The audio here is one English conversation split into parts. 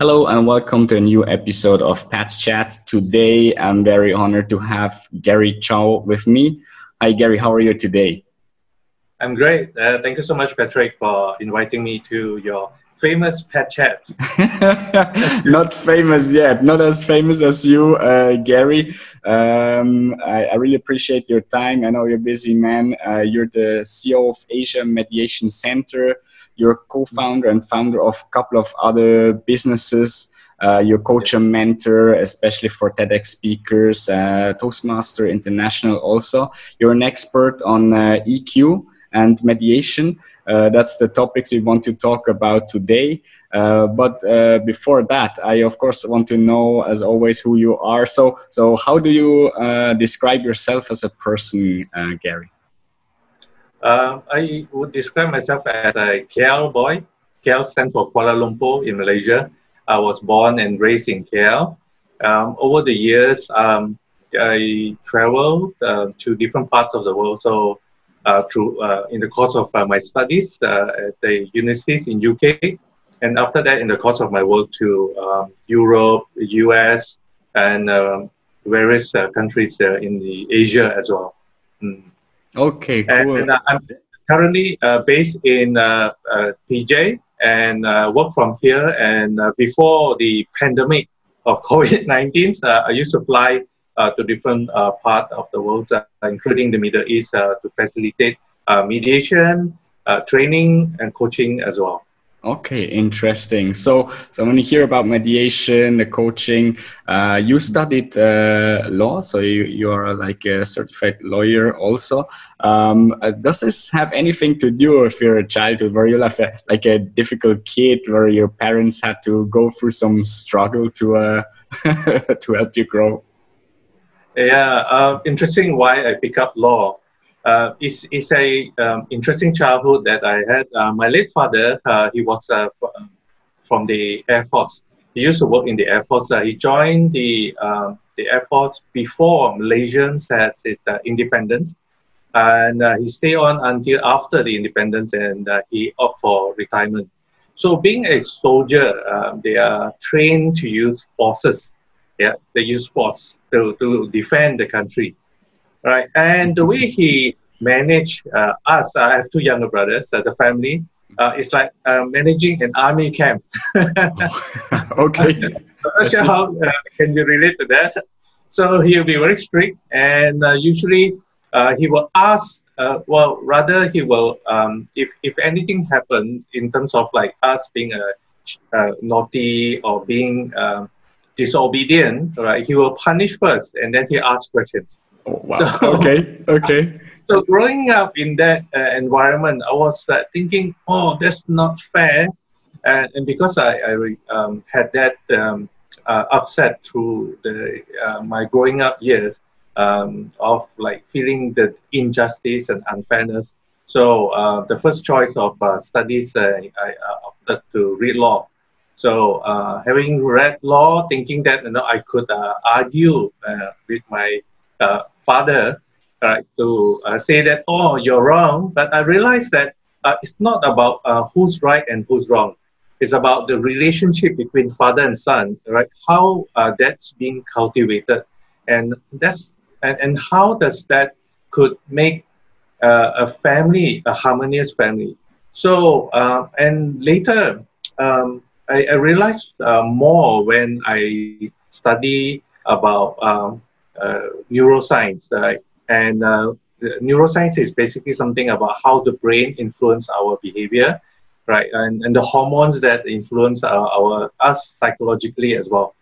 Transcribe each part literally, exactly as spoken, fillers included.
Hello and welcome to a new episode of Pat's Chat. Today, I'm very honored to have Gary Chow with me. Hi, Gary. How are you today? I'm great. Uh, thank you so much, Patrick, for inviting me to your famous Pat Chat. Not famous yet. Not as famous as you, uh, Gary. Um, I, I really appreciate your time. I know you're a busy man. Uh, you're the C E O of Asia Mediation Center. You're a co-founder and founder of a couple of other businesses. Uh, you're coach and mentor, especially for TEDx speakers, uh, Toastmaster International also. You're an expert on uh, E Q and mediation. Uh, that's the topics we want to talk about today. Uh, but uh, before that, I, of course, want to know, as always, who you are. So, so how do you uh, describe yourself as a person, uh, Gary? Uh, I would describe myself as a K L boy. K L stands for Kuala Lumpur in Malaysia. I was born and raised in K L. Um, over the years, um, I traveled uh, to different parts of the world. So uh, through, uh, in the course of uh, my studies uh, at the universities in U K, and after that in the course of my work to um, Europe, U S, and uh, various uh, countries uh, in the Asia as well. Mm. Okay, cool. And, and uh, I'm currently uh, based in uh, uh, T J and uh, work from here. And uh, before the pandemic of COVID nineteen, uh, I used to fly uh, to different uh, parts of the world, uh, including the Middle East, uh, to facilitate uh, mediation, uh, training, and coaching as well. Okay, interesting. So, so when you hear about mediation, the coaching, uh, you studied uh, law, so you, you are like a certified lawyer also. Um, does this have anything to do with your childhood? Were you like a, like a difficult kid where your parents had to go through some struggle to uh, to help you grow? Yeah, uh, interesting why I pick up law. Uh, it's it's a um, interesting childhood that I had. Uh, my late father, uh, he was uh, f- from the Air Force. He used to work in the Air Force. Uh, he joined the uh, the Air Force before Malaysians had its uh, independence, and uh, he stayed on until after the independence, and uh, he opted for retirement. So, being a soldier, uh, they are trained to use forces. Yeah, they use force to to defend the country. Right, and the way he managed uh, us, I have two younger brothers, uh, the family, uh, it's like uh, managing an army camp. Okay. I'm not sure how uh, can you relate to that. So he'll be very strict, and uh, usually uh, he will ask, uh, well, rather he will, um, if, if anything happens in terms of like us being a, uh, naughty or being uh, disobedient, right, he will punish first, and then he asks questions. Oh, wow. So, okay, okay. So growing up in that uh, environment, I was uh, thinking, oh, that's not fair. Uh, and because I, I um, had that um, uh, upset through the, uh, my growing up years um, of like feeling the injustice and unfairness. So uh, the first choice of uh, studies, uh, I uh, opted to read law. So uh, having read law, thinking that you know, I could uh, argue uh, with my Uh, father uh, to uh, say that, oh, you're wrong, but I realized that uh, it's not about uh, who's right and who's wrong. It's about the relationship between father and son, right? How uh, that's being cultivated, and that's and, and how does that could make uh, a family a harmonious family. So uh, and later um, I, I realized uh, more when I study about. Um, Uh, neuroscience, right? And uh, neuroscience is basically something about how the brain influences our behavior, right? And, and the hormones that influence our, our us psychologically as well.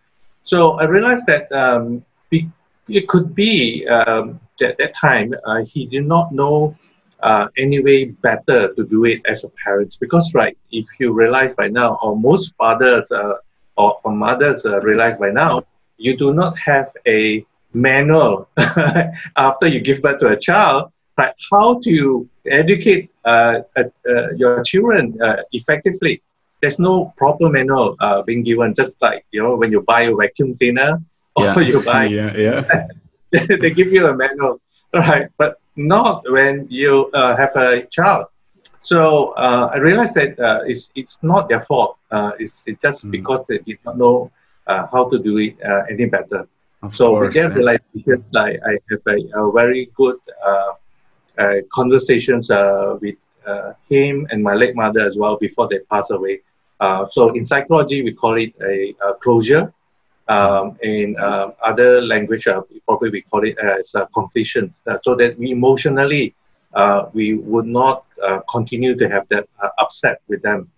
So I realized that um, be, it could be um, at that time uh, he did not know uh, any way better to do it as a parent, because right, if you realize by now, or most fathers uh, or, or mothers uh, realize by now, you do not have a manual after you give birth to a child, like how to educate uh, uh, uh, your children uh, effectively. There's no proper manual uh, being given, just like you know when you buy a vacuum cleaner or yeah. you buy yeah, yeah. They give you a manual, right? But not when you uh, have a child. So uh, I realized that uh, it's it's not their fault. Uh, it's, it's just mm. because they did not know uh, how to do it uh, any better. Of so course, with their yeah. realization, like, I have a, a very good uh, uh, conversations uh, with uh, him and my late mother as well before they pass away. Uh, so in psychology, we call it a, a closure. Um, in uh, other language, uh, probably we call it as uh, completion. Uh, so that we emotionally, uh, we would not uh, continue to have that uh, upset with them.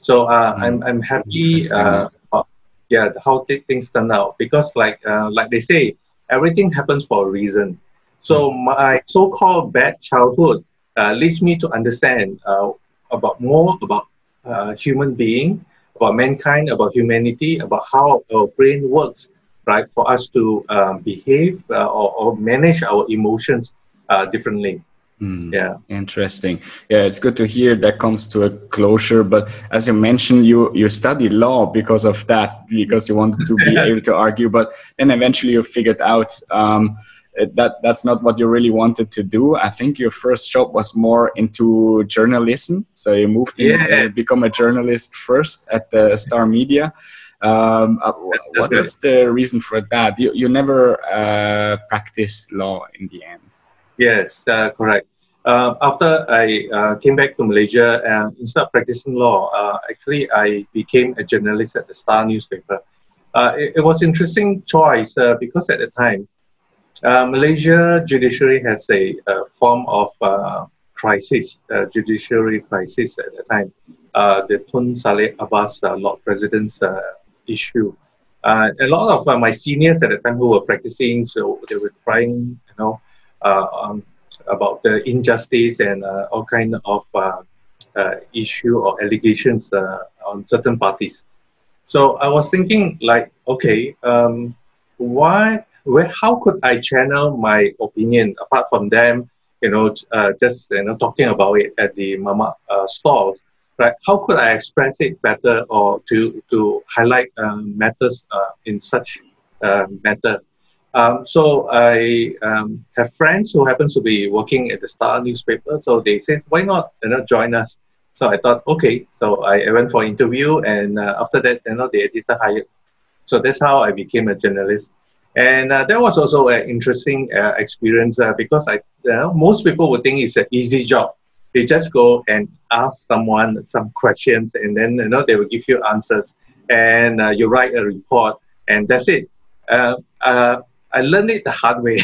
So uh, mm. I'm I'm happy. Uh, about, yeah, how th- things turn out, because like uh, like they say, everything happens for a reason. So mm. my so-called bad childhood uh, leads me to understand uh, about more about uh, human being, about mankind, about humanity, about how our brain works, right? For us to um, behave uh, or, or manage our emotions uh, differently. Mm, yeah. Interesting. Yeah, it's good to hear that comes to a closure. But as you mentioned, you, you studied law because of that, because you wanted to be able to argue. But then eventually you figured out um, that that's not what you really wanted to do. I think your first job was more into journalism. So you moved yeah. in uh, become a journalist first at the Star Media. Um, uh, what is the reason for that? You, you never uh, practiced law in the end. Yes, uh, correct. Uh, after I uh, came back to Malaysia, and instead of practicing law, uh, actually I became a journalist at the Star newspaper. Uh, it, it was an interesting choice uh, because at the time, uh, Malaysia judiciary has a uh, form of uh, crisis, uh, judiciary crisis at the time. Uh, the Tun Saleh Abbas uh, Lord President's uh, issue. Uh, a lot of uh, my seniors at the time who were practicing, so they were crying, you know, Uh, um, about the injustice and uh, all kind of uh, uh, issue or allegations uh, on certain parties. So I was thinking, like, okay, um, why, where, how could I channel my opinion apart from them, you know, uh, just you know talking about it at the mama uh, stores, right? How could I express it better or to to highlight uh, matters uh, in such uh, matter? Um, so I um, have friends who happen to be working at the Star newspaper. So they said, why not, you know, join us? So I thought, okay. So I, I went for an interview, and uh, after that, you know, the editor hired. So that's how I became a journalist. And uh, that was also an interesting uh, experience uh, because I, you know, most people would think it's an easy job. They just go and ask someone some questions, and then, you know, they will give you answers, and uh, you write a report, and that's it. Uh, uh, I learned it the hard way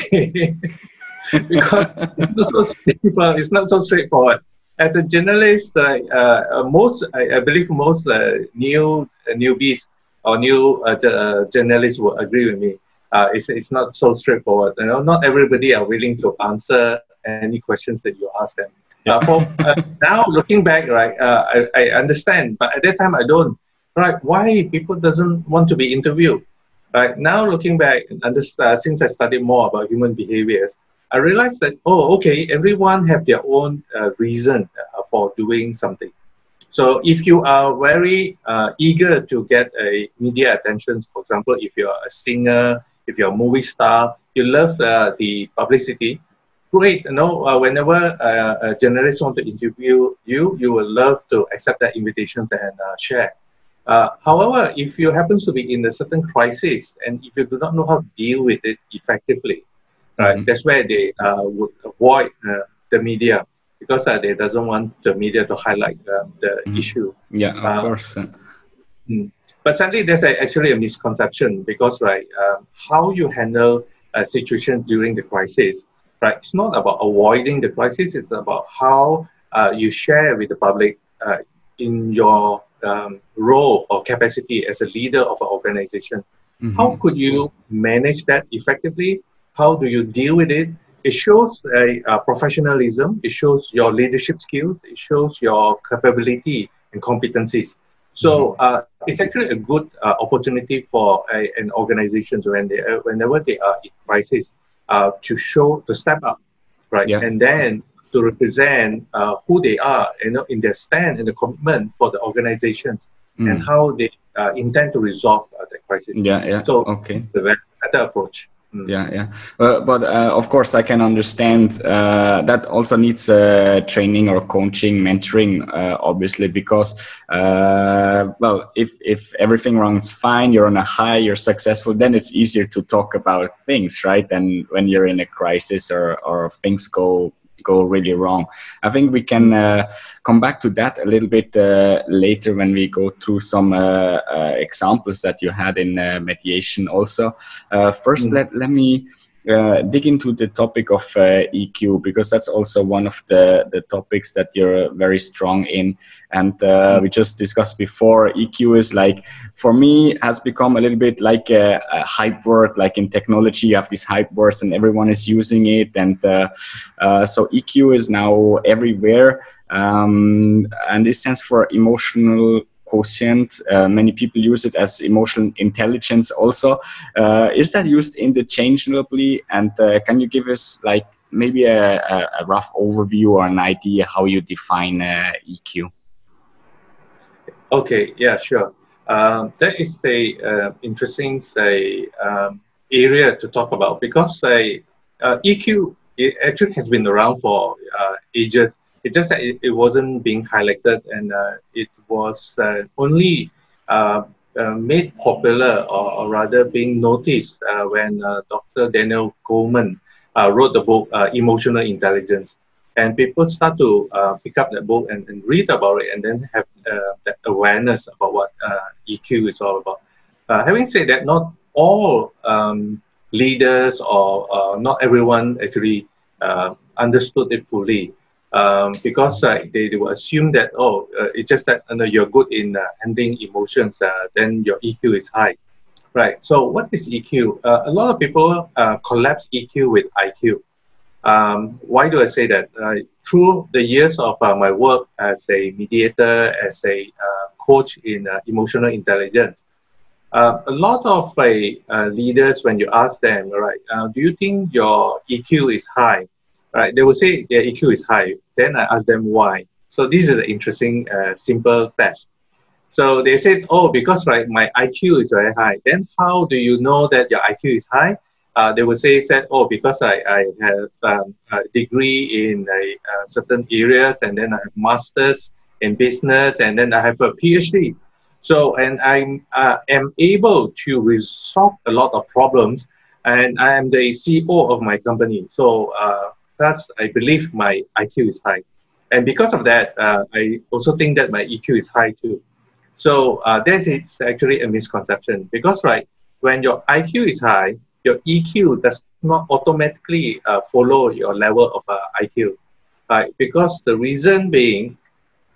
because it's not so simple. It's not so straightforward. As a journalist, uh, uh, most I, I believe most uh, new uh, newbies or new uh, uh, journalists will agree with me. Uh, it's it's not so straightforward. You know, not everybody are willing to answer any questions that you ask them. Yeah. Uh, for, uh, now looking back, right, uh, I I understand, but at that time I don't. Right, why people doesn't want to be interviewed? Right now, looking back, and this, uh, since I studied more about human behaviors, I realized that, oh, okay, everyone have their own uh, reason uh, for doing something. So if you are very uh, eager to get a media attention, for example, if you're a singer, if you're a movie star, you love uh, the publicity, great. You know, uh, whenever uh, a journalist want to interview you, you will love to accept that invitation and uh, share. Uh, however, if you happen to be in a certain crisis and if you do not know how to deal with it effectively, right, mm-hmm. that's where they uh, would avoid uh, the media because uh, they doesn't want the media to highlight uh, the mm-hmm. issue. Yeah, of uh, course. Mm. But sadly, there's a, actually a misconception because, right, uh, how you handle a situation during the crisis, right, it's not about avoiding the crisis. It's about how uh, you share with the public uh, in your Um, role or capacity as a leader of an organization. Mm-hmm. How could you manage that effectively? How do you deal with it? It shows a, a professionalism. It shows your leadership skills. It shows your capability and competencies. So mm-hmm. uh, it's actually a good uh, opportunity for a, an organization when they, uh, whenever they are in crisis uh, to show, to step up, right? Yeah. And then to represent uh, who they are, you know, in their stand and the commitment for the organizations mm. and how they uh, intend to resolve uh, the crisis. Yeah, yeah. So okay. The better approach. Yeah, yeah. Uh, but uh, of course, I can understand uh, that also needs uh, training or coaching, mentoring, uh, obviously, because, uh, well, if, if everything runs fine, you're on a high, you're successful, then it's easier to talk about things, right? Than when you're in a crisis or, or things go go really wrong. I think we can uh, come back to that a little bit uh, later when we go through some uh, uh, examples that you had in uh, mediation also. Uh, first, mm-hmm. let, let me uh, dig into the topic of uh, E Q, because that's also one of the, the topics that you're very strong in. And uh, we just discussed before, E Q is like, for me, has become a little bit like a, a hype word. Like in technology, you have these hype words and everyone is using it. And uh, uh, so E Q is now everywhere. Um, and it stands for emotional quotient. Uh, many people use it as emotional intelligence also. Uh, is that used interchangeably? And uh, can you give us like maybe a, a rough overview or an idea how you define uh, E Q? Okay, yeah, sure. Um, that is a uh, interesting say um, area to talk about, because say uh, E Q, it actually has been around for uh, ages. It's just that it, it wasn't being highlighted, and uh, it was uh, only uh, uh, made popular, or, or rather being noticed uh, when uh, Doctor Daniel Goleman uh, wrote the book uh, Emotional Intelligence. And people start to uh, pick up that book and, and read about it, and then have uh, that awareness about what uh, E Q is all about. Uh, having said that, not all um, leaders or uh, not everyone actually uh, understood it fully, um, because uh, they, they will assume that, oh, uh, it's just that you know, you're good in uh, handling emotions, uh, then your E Q is high. Right, so what is E Q? Uh, a lot of people uh, collapse E Q with I Q. Um, why do I say that? Uh, through the years of uh, my work as a mediator, as a uh, coach in uh, emotional intelligence, uh, a lot of uh, uh, leaders, when you ask them, right, uh, do you think your E Q is high? Right, they will say their E Q is high. Then I ask them why. So this is an interesting, uh, simple test. So they say, oh, because right, my I Q is very high. Then how do you know that your I Q is high? Uh, they will say, said, oh, because I, I have um, a degree in a, a certain areas, and then I have master's in business, and then I have a PhD. So, and I uh, am able to resolve a lot of problems, and I am the C E O of my company. So uh, that's, I believe my I Q is high. And because of that, uh, I also think that my E Q is high too. So uh, this is actually a misconception, because right, when your I Q is high, your E Q does not automatically uh, follow your level of uh, I Q, right? Because the reason being,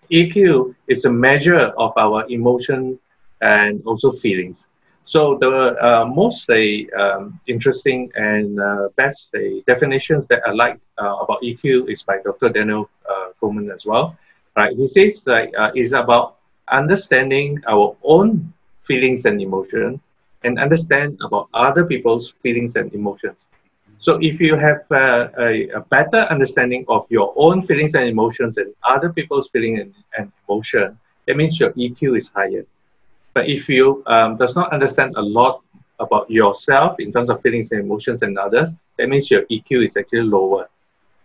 E Q is a measure of our emotion and also feelings. So the uh, most uh, um, interesting and uh, best uh, definitions that I like uh, about E Q is by Doctor Daniel uh, Goleman as well, right? He says that uh, it's about understanding our own feelings and emotion, and understand about other people's feelings and emotions. So if you have uh, a, a better understanding of your own feelings and emotions and other people's feelings and, and emotion, that means your E Q is higher. But if you um, does not understand a lot about yourself in terms of feelings and emotions and others, that means your E Q is actually lower.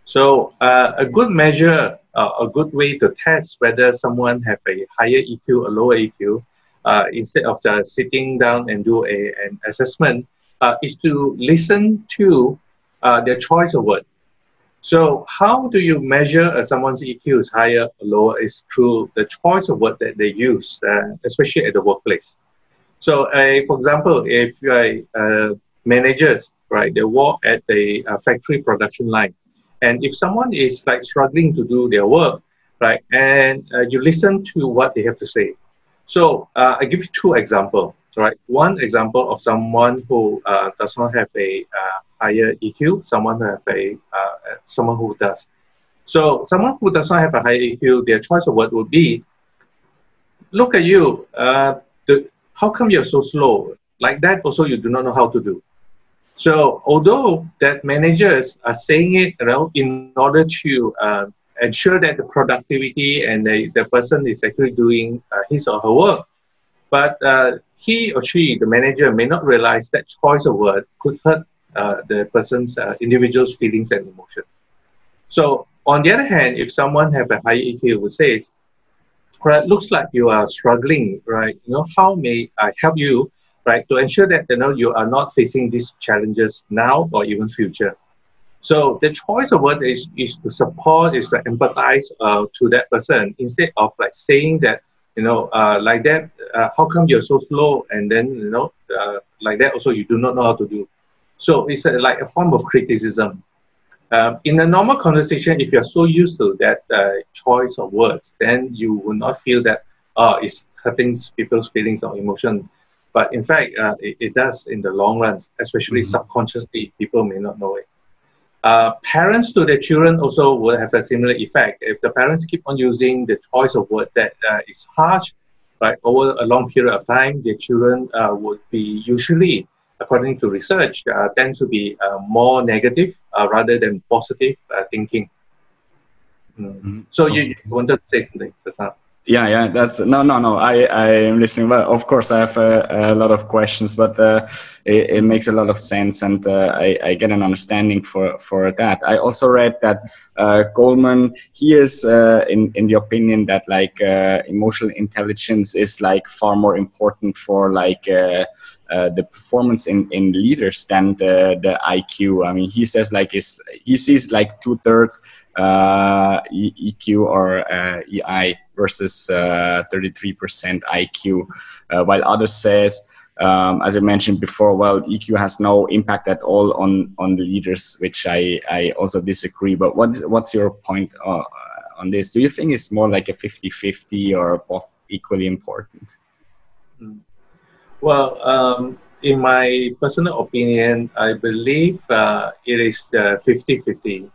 So uh, a good measure, uh, a good way to test whether someone have a higher E Q or lower E Q, Uh, instead of just sitting down and do a, an assessment, uh, is to listen to uh, their choice of word. So how do you measure uh, someone's E Q is higher or lower is through the choice of word that they use, uh, especially at the workplace. So uh, for example, if you are uh, managers, right, they work at the uh, factory production line. And if someone is like struggling to do their work, right, and uh, you listen to what they have to say. So uh, I give you two examples, right? One example of someone who uh, does not have a uh, higher E Q, someone who have a uh, someone who does. So someone who does not have a higher E Q, their choice of word would be, "Look at you! Uh, the, how come you're so slow? Like that, also you do not know how to do." So although that managers are saying it, you know, in order to uh, ensure that the productivity and the, the person is actually doing uh, his or her work. But uh, he or she, the manager, may not realize that choice of word could hurt uh, the person's uh, individual's feelings and emotions. So on the other hand, if someone have a high E Q, would say, right, looks like you are struggling, right? You know, how may I help you, right, to ensure that you know you are not facing these challenges now or even future. So the choice of word is, is to support, is to empathize uh, to that person instead of like saying that, you know, uh, like that, uh, how come you're so slow? And then, you know, uh, like that also you do not know how to do. So it's a, like a form of criticism. Uh, in a normal conversation, if you're so used to that uh, choice of words, then you will not feel that, oh, it's hurting people's feelings or emotion. But in fact, uh, it, it does in the long run, especially mm-hmm. subconsciously, people may not know it. Uh, parents to their children also will have a similar effect. If the parents keep on using the choice of word that uh, is harsh, right, over a long period of time, their children uh, would be usually, according to research, uh, tend to be uh, more negative uh, rather than positive uh, thinking. Mm. Mm-hmm. So okay. you, you wanted to say something, Sasan? Yeah, yeah, that's no, no, no. I, I am listening. Well, of course, I have a, a lot of questions, but uh, it, it makes a lot of sense, and uh, I, I get an understanding for, for that. I also read that uh, Goleman, he is uh, in in the opinion that like uh, emotional intelligence is like far more important for like uh, uh, the performance in, in leaders than the, the I Q. I mean, he says like is he sees like two thirds. Uh, E Q or uh, E I versus uh, thirty-three percent I Q, uh, while others says, um, as I mentioned before, well, E Q has no impact at all on, on the leaders, which I, I also disagree. But what's what's your point uh, on this? Do you think it's more like a fifty-fifty or both equally important? Well, um, in my personal opinion, I believe uh, it is the fifty-fifty.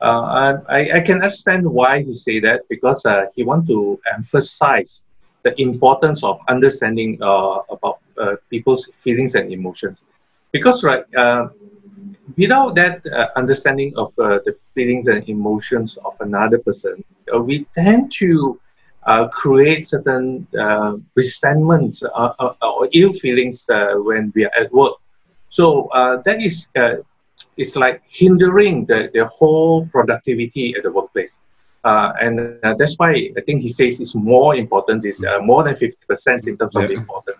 Uh, I, I can understand why he say that, because uh, he want to emphasize the importance of understanding uh, about uh, people's feelings and emotions. Because right, uh, without that uh, understanding of uh, the feelings and emotions of another person, uh, we tend to uh, create certain uh, resentments uh, uh, or ill feelings uh, when we are at work. So uh, that is... Uh, It's like hindering the, the whole productivity at the workplace. Uh, and uh, that's why I think he says it's more important, it's uh, more than fifty percent in terms yeah. of importance.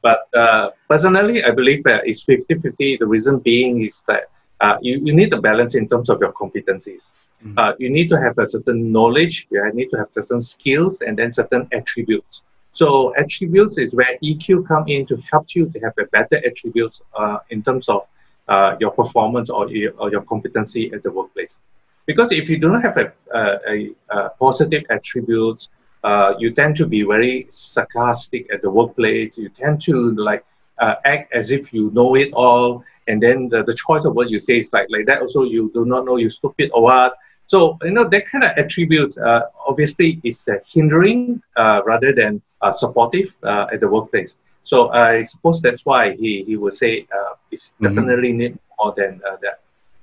But uh, personally, I believe uh, it's fifty-fifty. The reason being is that uh, you, you need a balance in terms of your competencies. Mm-hmm. Uh, you need to have a certain knowledge, you need to have certain skills, and then certain attributes. So attributes is where E Q come in to help you to have a better attributes uh, in terms of Uh, your performance or, or your competency at the workplace. Because if you do not have a, a, a, a positive attributes, uh, you tend to be very sarcastic at the workplace. You tend to like uh, act as if you know it all. And then the, the choice of what you say is like, like that also you do not know, you're stupid or what. So, you know, that kind of attributes uh, obviously is uh, hindering uh, rather than uh, supportive uh, at the workplace. So I suppose that's why he, he would say uh, it's definitely mm-hmm. need more than uh, that.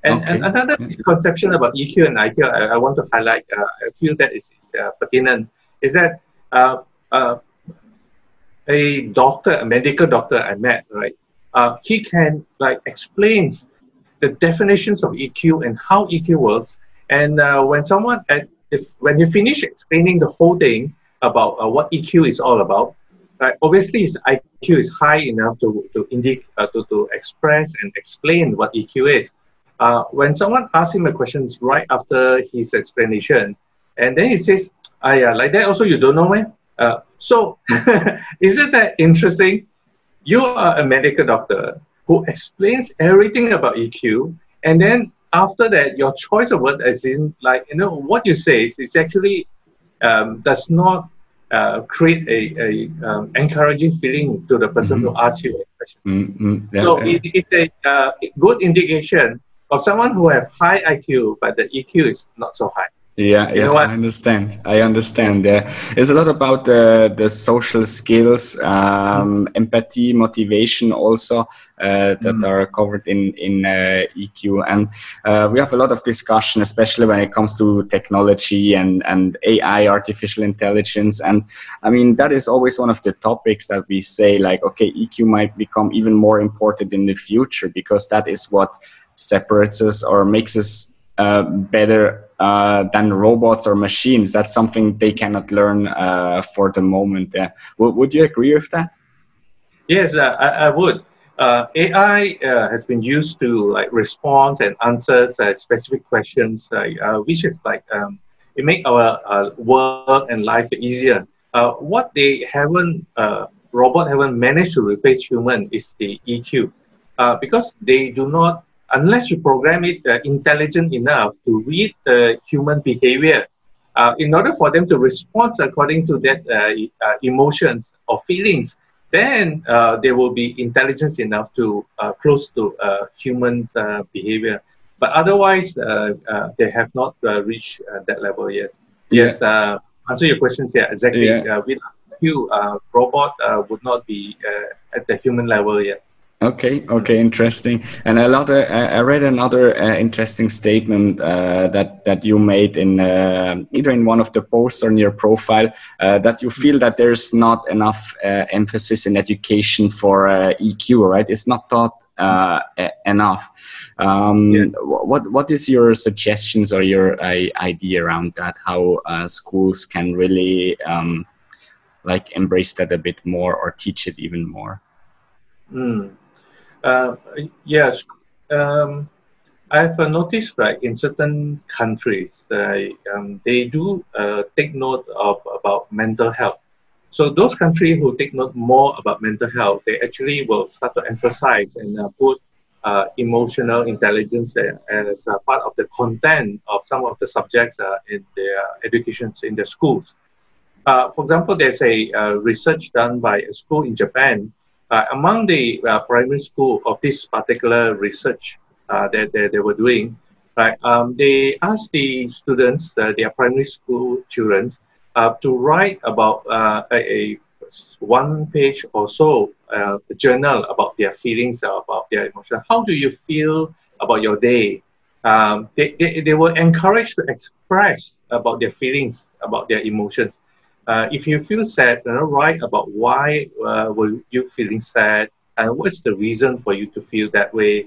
And, okay. and another yeah. misconception about E Q and I Q, I, I want to highlight, uh, I feel that is uh, pertinent, is that uh, uh, a doctor, a medical doctor I met, right? Uh, he can like explains the definitions of E Q and how E Q works. And uh, when someone, at, if when you finish explaining the whole thing about uh, what E Q is all about, right. Obviously, his I Q is high enough to to, indic- uh, to to express and explain what E Q is. Uh, when someone asks him a question right after his explanation, and then he says, "Ah, yeah, like that also you don't know, man." Uh, so, isn't that interesting? You are a medical doctor who explains everything about E Q, and then after that, your choice of word, as in, like you know, what you say is it's actually um, does not. Uh, create a, a um, encouraging feeling to the person mm-hmm. who asks you a question. Mm-hmm. Yeah, so yeah. It, it's a uh, good indication of someone who have high I Q, but the E Q is not so high. Yeah, yeah, I understand. I understand. Yeah. It's a lot about the the social skills, um, empathy, motivation also. uh, that mm. are covered in, in uh, E Q. And uh, we have a lot of discussion, especially when it comes to technology and, and A I, artificial intelligence. And I mean, that is always one of the topics that we say, like, okay, E Q might become even more important in the future, because that is what separates us or makes us uh, better Uh, than robots or machines. That's something they cannot learn uh, for the moment. Uh, w- would you agree with that? Yes, uh, I, I would. Uh, A I uh, has been used to like respond and answers uh, specific questions, uh, uh, which is like um, it make our uh, work and life easier. Uh, what they haven't, uh, robot haven't managed to replace human is the E Q, uh, because they do not. Unless you program it uh, intelligent enough to read the uh, human behavior, uh, in order for them to respond according to that uh, uh, emotions or feelings, then uh, they will be intelligent enough to uh, close to uh, human uh, behavior. But otherwise, uh, uh, they have not uh, reached uh, that level yet. Yeah. Yes, uh, answer your questions. Yeah, exactly. Yeah. Uh, with you, uh, robot uh, would not be uh, at the human level yet. Okay. Okay. Interesting. And a lot. Of, I read another uh, interesting statement uh, that that you made in uh, either in one of the posts or in your profile uh, that you feel that there's not enough uh, emphasis in education for uh, E Q. Right? It's not taught uh, enough. Um, yeah. What What is your suggestions or your uh, idea around that? How uh, schools can really um, like embrace that a bit more or teach it even more? Mm. Uh, yes, um, I've uh, noticed like in certain countries, uh, um, they do uh, take note of about mental health. So those countries who take note more about mental health, they actually will start to emphasize and uh, put uh, emotional intelligence as a part of the content of some of the subjects uh, in their education in the schools. Uh, for example, there's a uh, research done by a school in Japan. Uh, among the uh, primary school of this particular research uh, that, that they were doing, right, um, they asked the students, uh, their primary school children, uh, to write about uh, a, a one page or so uh, journal about their feelings, uh, about their emotions. How do you feel about your day? Um, they, they, they were encouraged to express about their feelings, about their emotions. Uh, if you feel sad, you know, write about why uh, were you feeling sad and what's the reason for you to feel that way.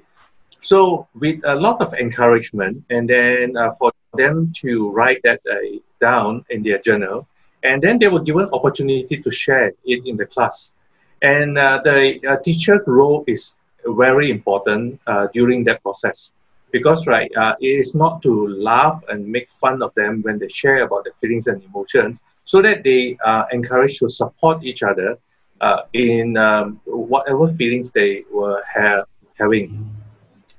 So with a lot of encouragement, and then uh, for them to write that uh, down in their journal, and then they were given opportunity to share it in the class. And uh, the uh, teacher's role is very important uh, during that process. Because right, uh, it is not to laugh and make fun of them when they share about their feelings and emotions, so that they are encouraged to support each other uh, in um, whatever feelings they were ha- having.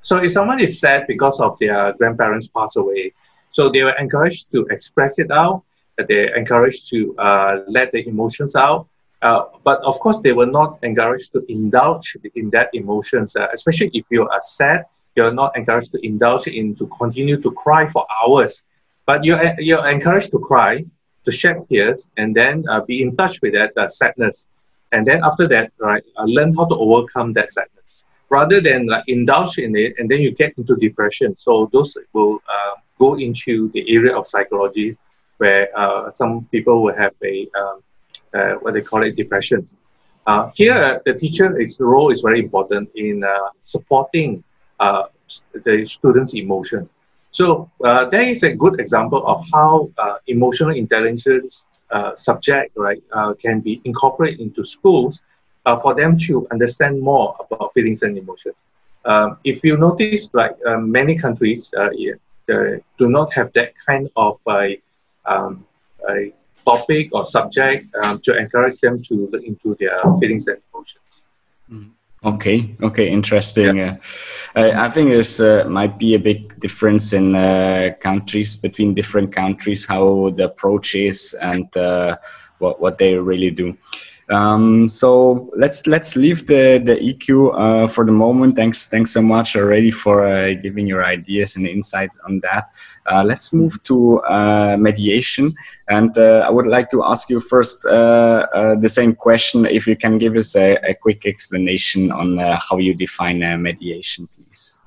So if someone is sad because of their grandparents passed away, so they were encouraged to express it out, they're encouraged to uh, let the emotions out, uh, but of course they were not encouraged to indulge in that emotions, uh, especially if you are sad, you're not encouraged to indulge in, to continue to cry for hours, but you're, you're encouraged to cry, to shed tears, and then uh, be in touch with that uh, sadness. And then after that, right, uh, learn how to overcome that sadness. Rather than like, indulge in it, and then you get into depression. So those will uh, go into the area of psychology where uh, some people will have a, um, uh, what they call it, depression. Uh, here, the teacher's role is very important in uh, supporting uh, the students' emotion. So uh, there is a good example of how uh, emotional intelligence uh, subject right uh, can be incorporated into schools uh, for them to understand more about feelings and emotions. Um, if you notice, like uh, many countries uh, yeah, do not have that kind of a, um, a topic or subject um, to encourage them to look into their feelings and emotions. Mm. Okay. Okay. Interesting. Yeah. Uh, I, I think there's uh, might be a big difference in uh, countries between different countries, how the approach is and uh, what what they really do. Um, so let's let's leave the the E Q uh, for the moment. Thanks, thanks so much already for uh, giving your ideas and insights on that. Uh, let's move to uh, mediation, and uh, I would like to ask you first uh, uh, the same question. If you can give us a, a quick explanation on uh, how you define uh, mediation, please.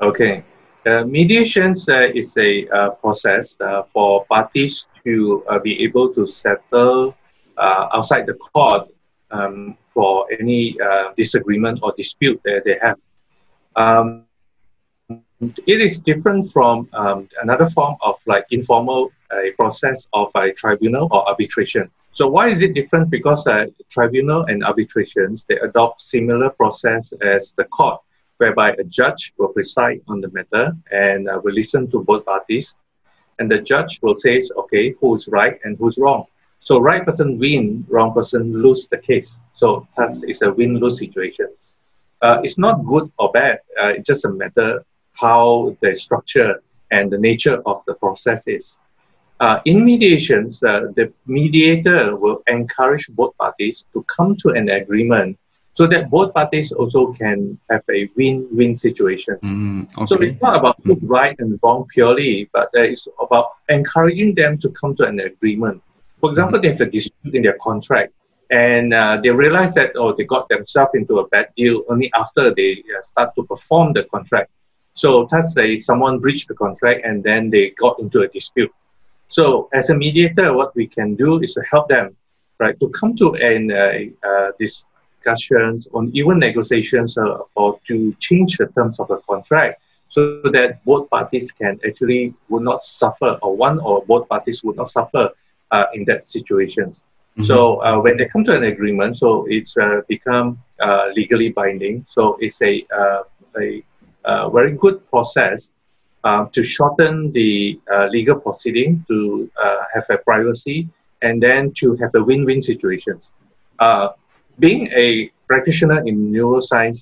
Okay, uh, mediation uh, is a uh, process uh, for parties to uh, be able to settle Uh, outside the court um, for any uh, disagreement or dispute that they have. Um, it is different from um, another form of like informal uh, process of a tribunal or arbitration. So why is it different? Because uh, tribunal and arbitrations, they adopt similar process as the court, whereby a judge will preside on the matter and uh, will listen to both parties. And the judge will say, okay, who's right and who's wrong. So right person win, wrong person lose the case. So that's, it's a win-lose situation. Uh, it's not good or bad. Uh, it's just a matter how the structure and the nature of the process is. Uh, in mediations, uh, the mediator will encourage both parties to come to an agreement so that both parties also can have a win-win situation. Mm, okay. So it's not about good, right and wrong purely, but uh, it's about encouraging them to come to an agreement. For example, they have a dispute in their contract, and uh, they realize that oh, they got themselves into a bad deal only after they uh, start to perform the contract. So let's say someone breached the contract, and then they got into a dispute. So as a mediator, what we can do is to help them, right, to come to an uh, uh, discussions on even negotiations uh, or to change the terms of the contract so that both parties can actually would not suffer, or one or both parties would not suffer Uh, in that situation. Mm-hmm. So uh, when they come to an agreement, so it's uh, become uh, legally binding. So it's a, uh, a, a very good process uh, to shorten the uh, legal proceeding, to uh, have a privacy, and then to have a win-win situation. Uh, being a practitioner in neuroscience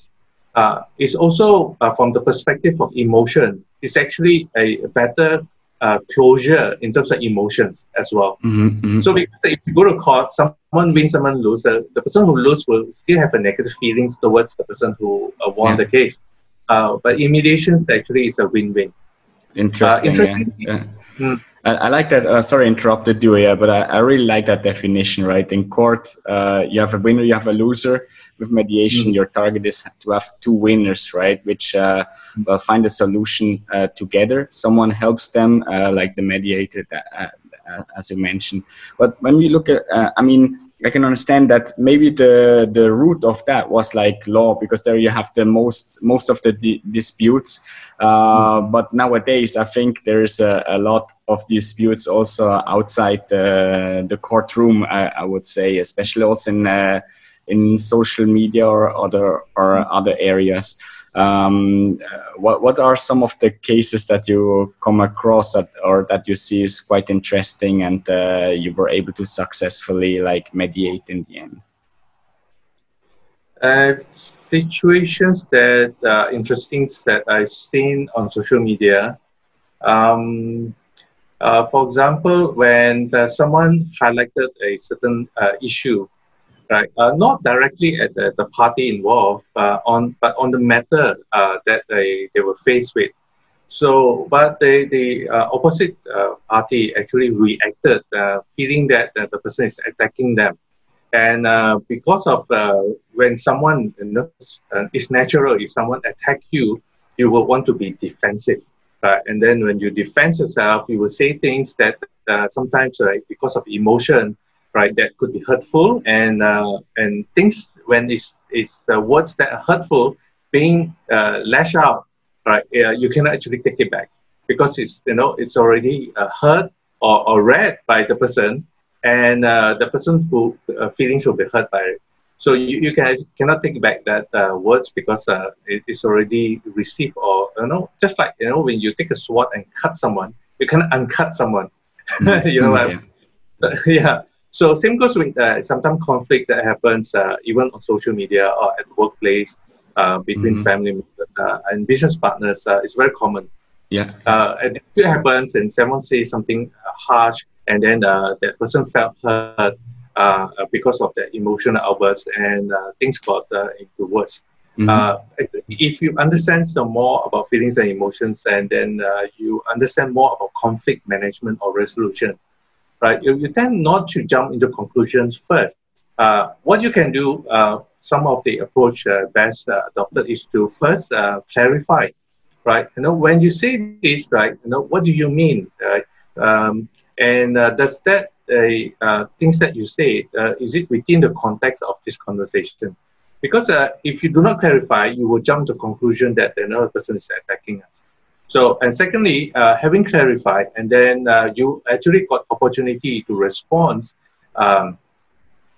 uh, is also uh, from the perspective of emotion, it's actually a better Uh, closure in terms of emotions as well. Mm-hmm. So because if you go to court, someone wins, someone loses, uh, the person who loses will still have a negative feelings towards the person who uh, won yeah. the case. Uh, but in mediation, actually, it's a win-win. Interesting. Uh, interesting. Yeah. Yeah. Mm. I, I like that. Uh, sorry, interrupted you here, but I, I really like that definition, right? In court, uh, you have a winner, you have a loser. With mediation, mm-hmm. your target is to have two winners, right? Which uh, will find a solution uh, together. Someone helps them, uh, like the mediator, that, uh, as you mentioned. But when we look at, uh, I mean, I can understand that maybe the the root of that was like law, because there you have the most most of the di- disputes. Uh, mm-hmm. But nowadays, I think there is a, a lot of disputes also outside the the courtroom. I, I would say, especially also in. Uh, in social media or other or other areas. Um, what what are some of the cases that you come across that or that you see is quite interesting and uh, you were able to successfully like mediate in the end? Uh, situations that are interesting that I've seen on social media. Um, uh, for example, when uh, someone highlighted a certain uh, issue, right, uh, not directly at the, the party involved, uh, on but on the matter uh, that they, they were faced with. So, but they, the uh, opposite uh, party actually reacted, uh, feeling that, that the person is attacking them, and uh, because of uh, when someone, you know, it's natural if someone attack you, you will want to be defensive, right? And then when you defend yourself, you will say things that uh, sometimes uh, because of emotion. Right, that could be hurtful, and uh, and things when it's it's the words that are hurtful being uh, lashed out, right? Uh, you cannot actually take it back because it's you know it's already uh, heard or, or read by the person, and uh, the person who uh, feelings will be hurt by it. So you, you can cannot take back that uh, words because uh, it is already received, or you know just like you know when you take a sword and cut someone, you cannot uncut someone. Mm-hmm. you know, mm-hmm. like, yeah. yeah. So same goes with uh, sometimes conflict that happens uh, even on social media or at the workplace uh, between mm-hmm. family members uh, and business partners. Uh, it's very common. Yeah. Uh, and it happens and someone says something harsh and then uh, that person felt hurt. uh, because of the emotional outbursts and uh, things got uh, into worse. Mm-hmm. Uh, if you understand some more about feelings and emotions, and then uh, you understand more about conflict management or resolution, right? You, you tend not to jump into conclusions first. Uh, what you can do, uh, some of the approach uh, best uh, adopted is to first uh, clarify, right? You know, when you say this, right? You know, what do you mean, right? Um, and uh, does that uh, uh, things that you say uh, is it within the context of this conversation? Because uh, if you do not clarify, you will jump to the conclusion that another person is attacking us. So, and secondly, uh, having clarified, and then uh, you actually got opportunity to respond um,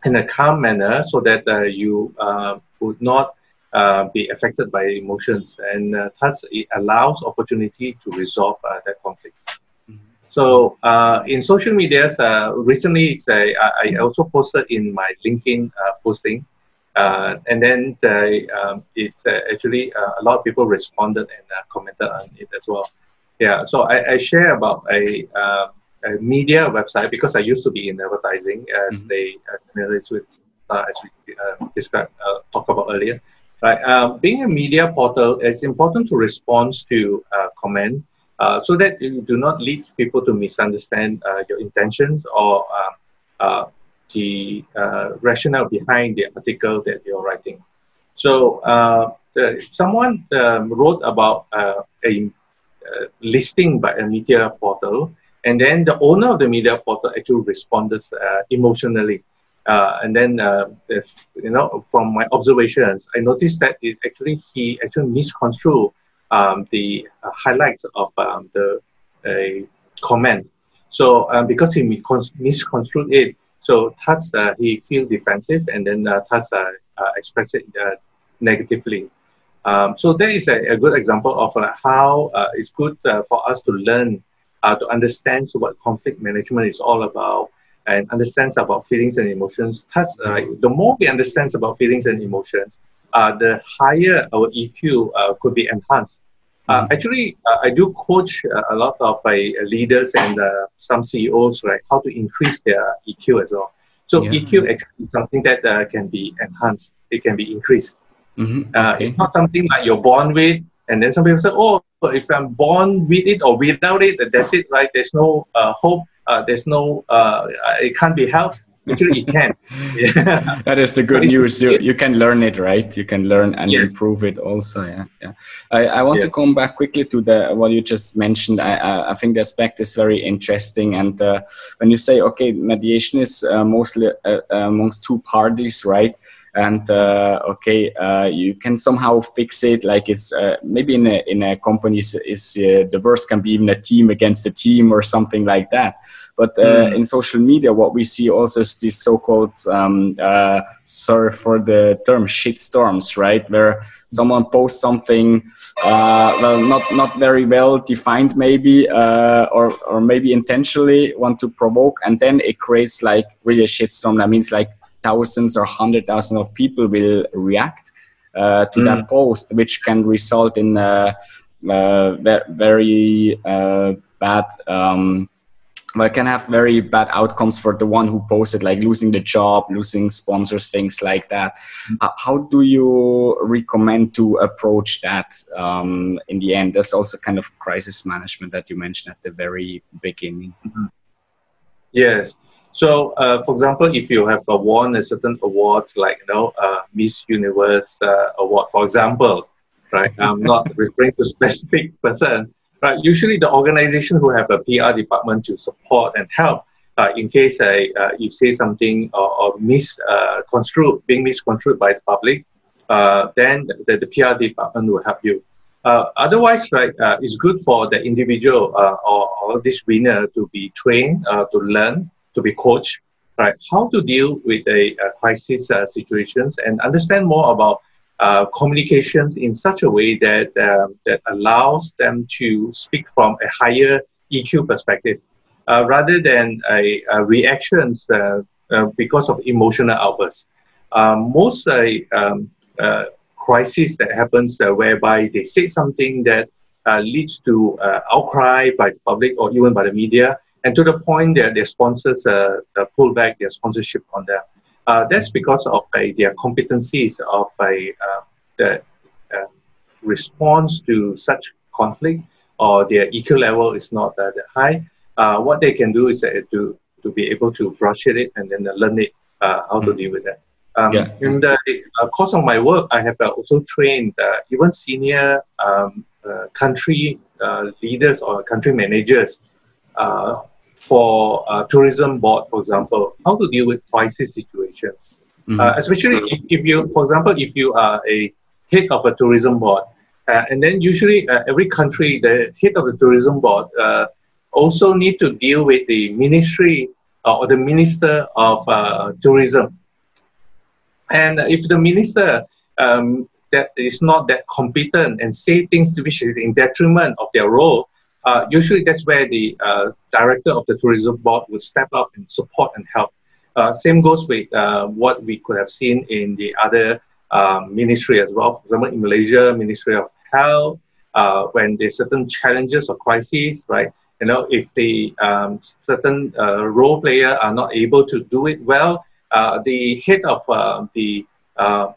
in a calm manner so that uh, you uh, would not uh, be affected by emotions. And uh, thus, it allows opportunity to resolve uh, that conflict. Mm-hmm. So, uh, in social media, uh, recently, say, I, I also posted in my LinkedIn uh, posting. Uh, and then the, um, it's uh, actually uh, a lot of people responded and uh, commented on it as well. Yeah, so I, I share about a, uh, a media website because I used to be in advertising, as mm-hmm. they analysts uh, would uh, actually uh, describe, uh, talk about earlier. Right, uh, being a media portal, it's important to respond to uh, comment uh, so that you do not lead people to misunderstand uh, your intentions or. Uh, uh, the uh, rationale behind the article that you're writing. So uh, the, someone um, wrote about uh, a uh, listing by a media portal, and then the owner of the media portal actually responded uh, emotionally. Uh, and then, uh, if, you know, from my observations, I noticed that it actually he actually misconstrued um, the uh, highlights of um, the uh, comment. So um, because he misconstrued it, so thus, uh, he feels defensive and then uh, thus uh, uh, expressed it uh, negatively. Um, so that is a, a good example of uh, how uh, it's good uh, for us to learn, uh, to understand what conflict management is all about and understand about feelings and emotions. Thus, uh, the more we understand about feelings and emotions, uh, the higher our E Q uh, could be enhanced. Uh, actually, uh, I do coach uh, a lot of uh, leaders and uh, some C E Os, right? How to increase their E Q as well. So yeah. E Q actually is something that uh, can be enhanced. It can be increased. Mm-hmm. Uh, okay. It's not something like you're born with. And then some people say, oh, if I'm born with it or without it, that's it, right? There's no uh, hope. Uh, there's no, uh, it can't be helped. Actually, it can. Yeah. That is the good news. You, you can learn it, right? You can learn and yes. improve it also. Yeah, yeah. I, I want yes. to come back quickly to the what you just mentioned. I, I, I think the aspect is very interesting. And uh, when you say, okay, mediation is uh, mostly uh, amongst two parties, right? And uh, okay, uh, you can somehow fix it. Like it's uh, maybe in a in a company is uh, the worst can be even a team against a team or something like that. But uh, mm. in social media, what we see also is these so-called, um, uh, sorry for the term, shitstorms, right? Where someone posts something, uh, well, not, not very well defined maybe, uh, or, or maybe intentionally want to provoke. And then it creates like really a shitstorm. That means like thousands or hundred thousand of people will react uh, to mm. that post, which can result in uh, uh, very uh, bad... Um, Well, it can have very bad outcomes for the one who posted, like losing the job, losing sponsors, things like that. How, how do you recommend to approach that um, in the end? That's also kind of crisis management that you mentioned at the very beginning. Mm-hmm. Yes. So, uh, for example, if you have won a certain award, like, you know, uh, Miss Universe uh, award, for example, right? I'm not referring to a specific person. Right. Usually the organization who have a P R department to support and help uh, in case uh, uh, you say something or, or misconstrued, uh, being misconstrued by the public, uh, then the, the P R department will help you. Uh, otherwise, right, uh, it's good for the individual uh, or, or this winner to be trained, uh, to learn, to be coached, right, how to deal with a, a crisis uh, situations and understand more about Uh, communications in such a way that uh, that allows them to speak from a higher E Q perspective, uh, rather than a, a reactions uh, uh, because of emotional outbursts. Um, most uh, um, uh, crises that happens uh, whereby they say something that uh, leads to uh, outcry by the public or even by the media, and to the point that their sponsors uh, pull back their sponsorship on them. Uh, that's because of uh, their competencies of uh, uh, the uh, response to such conflict, or their E Q level is not that high. Uh, what they can do is uh, to, to be able to brush it and then uh, learn it, uh, how to deal with that. Um, yeah. In the uh, course of my work, I have uh, also trained uh, even senior um, uh, country uh, leaders or country managers uh, for uh, tourism board, for example, how to deal with crisis situations. Mm-hmm. Uh, especially if, if you, for example, if you are a head of a tourism board, uh, and then usually uh, every country, the head of the tourism board uh, also need to deal with the ministry uh, or the minister of uh, tourism. And if the minister um, that is not that competent and say things which is in detriment of their role, uh, usually that's where the uh, director of the tourism board would step up and support and help. Uh, same goes with uh, what we could have seen in the other uh, ministry as well. For example, in Malaysia, Ministry of Health, uh, when there's certain challenges or crises, right? You know, if the um, certain uh, role player are not able to do it well, Uh, the head of uh, the uh,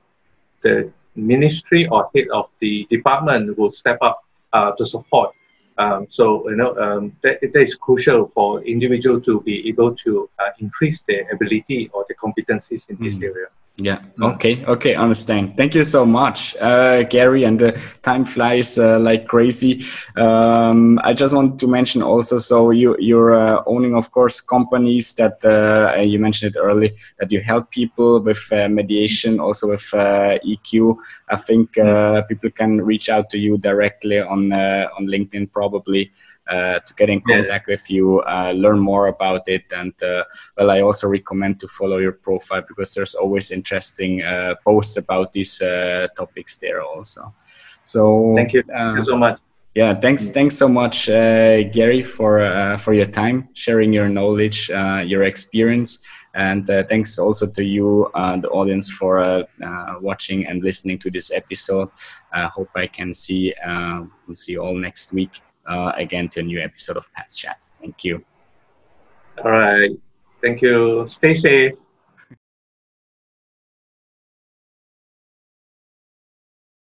the ministry or head of the department will step up uh, to support. Um, so you know um, that, that is crucial for individual to be able to uh, increase their ability or the competencies in mm. this area. Yeah. Okay. Okay. Understand. Thank you so much, uh, Gary. And the uh, time flies uh, like crazy. Um, I just want to mention also, so you, you're uh, owning, of course, companies that uh, you mentioned it early, that you help people with uh, mediation, also with uh, E Q. I think uh, people can reach out to you directly on uh, on LinkedIn, probably. Uh, to get in contact yeah. with you, uh, learn more about it, and uh, well, I also recommend to follow your profile because there's always interesting uh, posts about these uh, topics there also. So thank you, uh, thank you so much. Yeah, thanks, yeah. thanks so much, uh, Gary, for uh, for your time, sharing your knowledge, uh, your experience, and uh, thanks also to you, uh, the audience, for uh, uh, watching and listening to this episode. I uh, hope I can see uh, we'll see you all next week. Uh, again, to a new episode of Pat's Chat. Thank you. All right. Thank you. Stay safe.